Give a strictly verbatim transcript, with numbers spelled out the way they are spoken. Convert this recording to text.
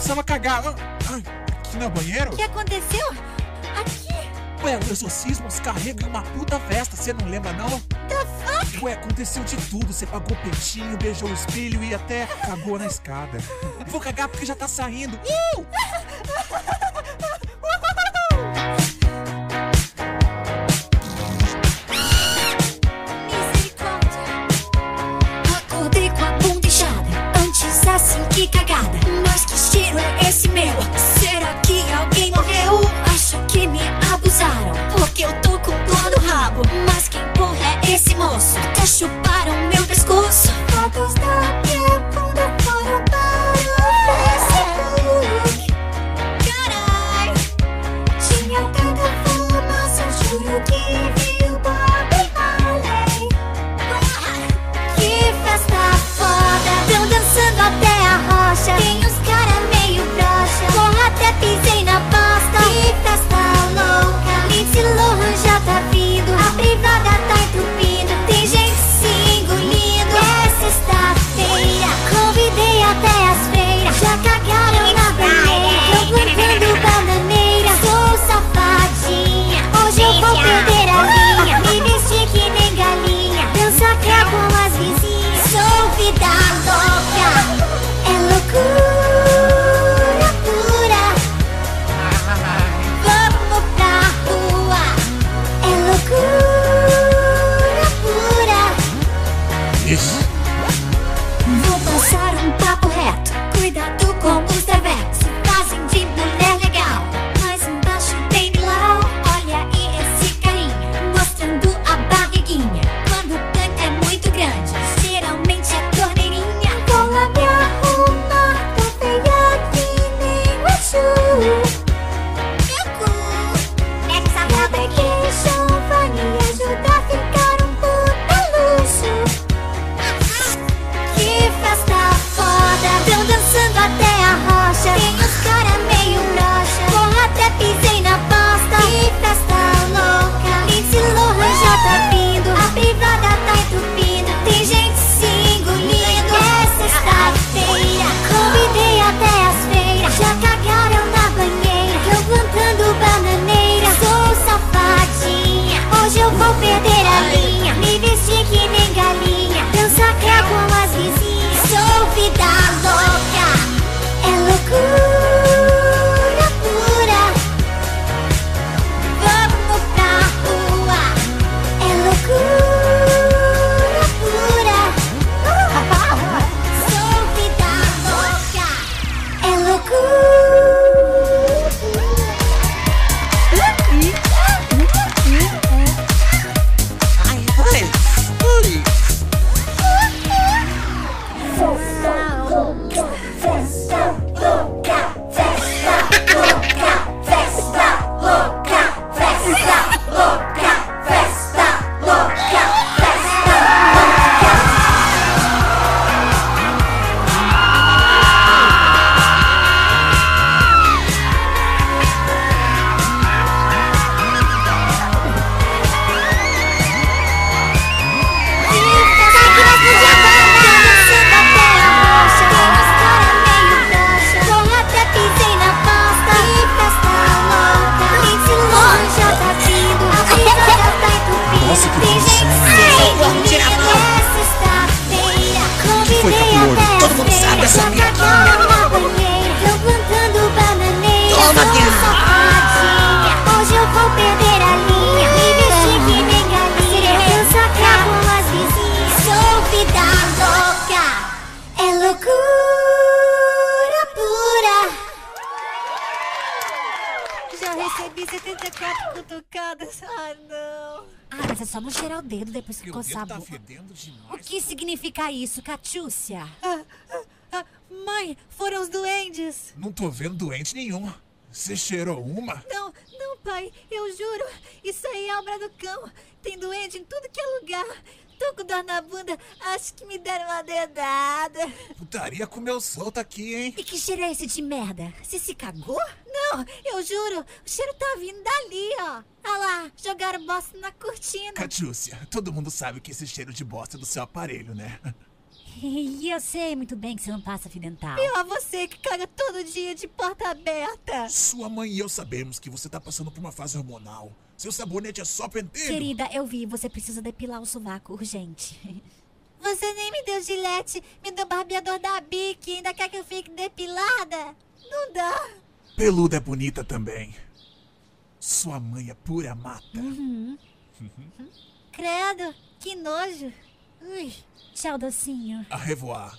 precisava cagar. Ai, aqui não é banheiro? O que aconteceu? Aqui? Ué, os exorcismos carregam uma puta festa, você não lembra não? The fuck? Ué, aconteceu de tudo, você pagou peitinho, beijou o espelho e até cagou na escada. Vou cagar porque já tá saindo. Uh! Acordei com a bunda inchada, antes assim que cagada. Mas que cheiro é esse meu? Será que alguém morreu? Acho que me abusaram, porque eu tô com dor no rabo. Mas quem porra é esse moço? Até chuparam meu pescoço. Fotos da minha bunda foram para o Facebook. Carai, tinha tanta formação, juro que vi o Bob Marley. Que festa foda, tão dançando até a rocha. Tem uns cara meio broxa, porra, até pisei na pasta. Que festa louca, Lindsay Lohan já tá vindo, a privada tá entupindo, tem gente se engolindo. É sexta-feira, convidei até as freiras, já cagaram na banheira, tô plantando bananeira. Sou safadinha, hoje eu vou perder a linha, me vestir que nem galinha, dançar cá com as vizinhas. Sou vida louca, é loucura pura. Vamos pra rua, é loucura pura. Isso. Vou passar um papo reto, cuidado com os devecos, se fazem de mulher legal, mas embaixo tem milau. Olha aí esse carinha, mostrando a barriguinha, quando o tanque é muito grande, geralmente é torneirinha. Vou lá me arrumar, tô feia que nem o Exu. Meu cu, essa vacation vai me ajudar a ficar um puta luxo. Que festa foda, tão dançando até a rocha. Tem uns cara meio broxa, porra, até pisei na pasta. Que festa louca, Lindsay Lohan já tá vindo, a privada tá entupindo, tem gente se engolindo. É sexta-feira, convidei até as freiras, já cagaram na banheira, eu plantando bananeira. Sou safadinha, hoje eu vou perder a linha, me vestir que nem galinha, dançar cá com as vizinhas. Sou vida louca, é loucura pura. Vamos pra rua, é loucura pura. Sou vida louca, é loucura pura. Tá fedendo demais. O que significa isso, Catiúcia? Ah, ah, ah, mãe, foram os duendes. Não tô vendo doente nenhum. Você cheirou uma? Não, não, pai, eu juro. Isso aí é obra do cão. Tem doente em tudo que é lugar. Tô com dor na bunda, acho que me deram uma dedada. Putaria comeu solta aqui, hein? E que cheiro é esse de merda? Você se cagou? Não, eu juro, o cheiro tá vindo dali, ó. Ah lá, jogaram bosta na cortina. Catiúcia, todo mundo sabe que esse cheiro de bosta é do seu aparelho, né? E eu sei muito bem que você não passa fio dental. Pior você que caga todo dia de porta aberta. Sua mãe e eu sabemos que você tá passando por uma fase hormonal. Seu sabonete é só pentelho. Querida, eu vi, você precisa depilar o sovaco, urgente. Você nem me deu gilete, me deu barbeador da Bic, ainda quer que eu fique depilada? Não dá. Peluda é bonita também. Sua mãe é pura mata. Uhum. Uhum. Credo, que nojo. Ui, tchau, docinho. A revoar.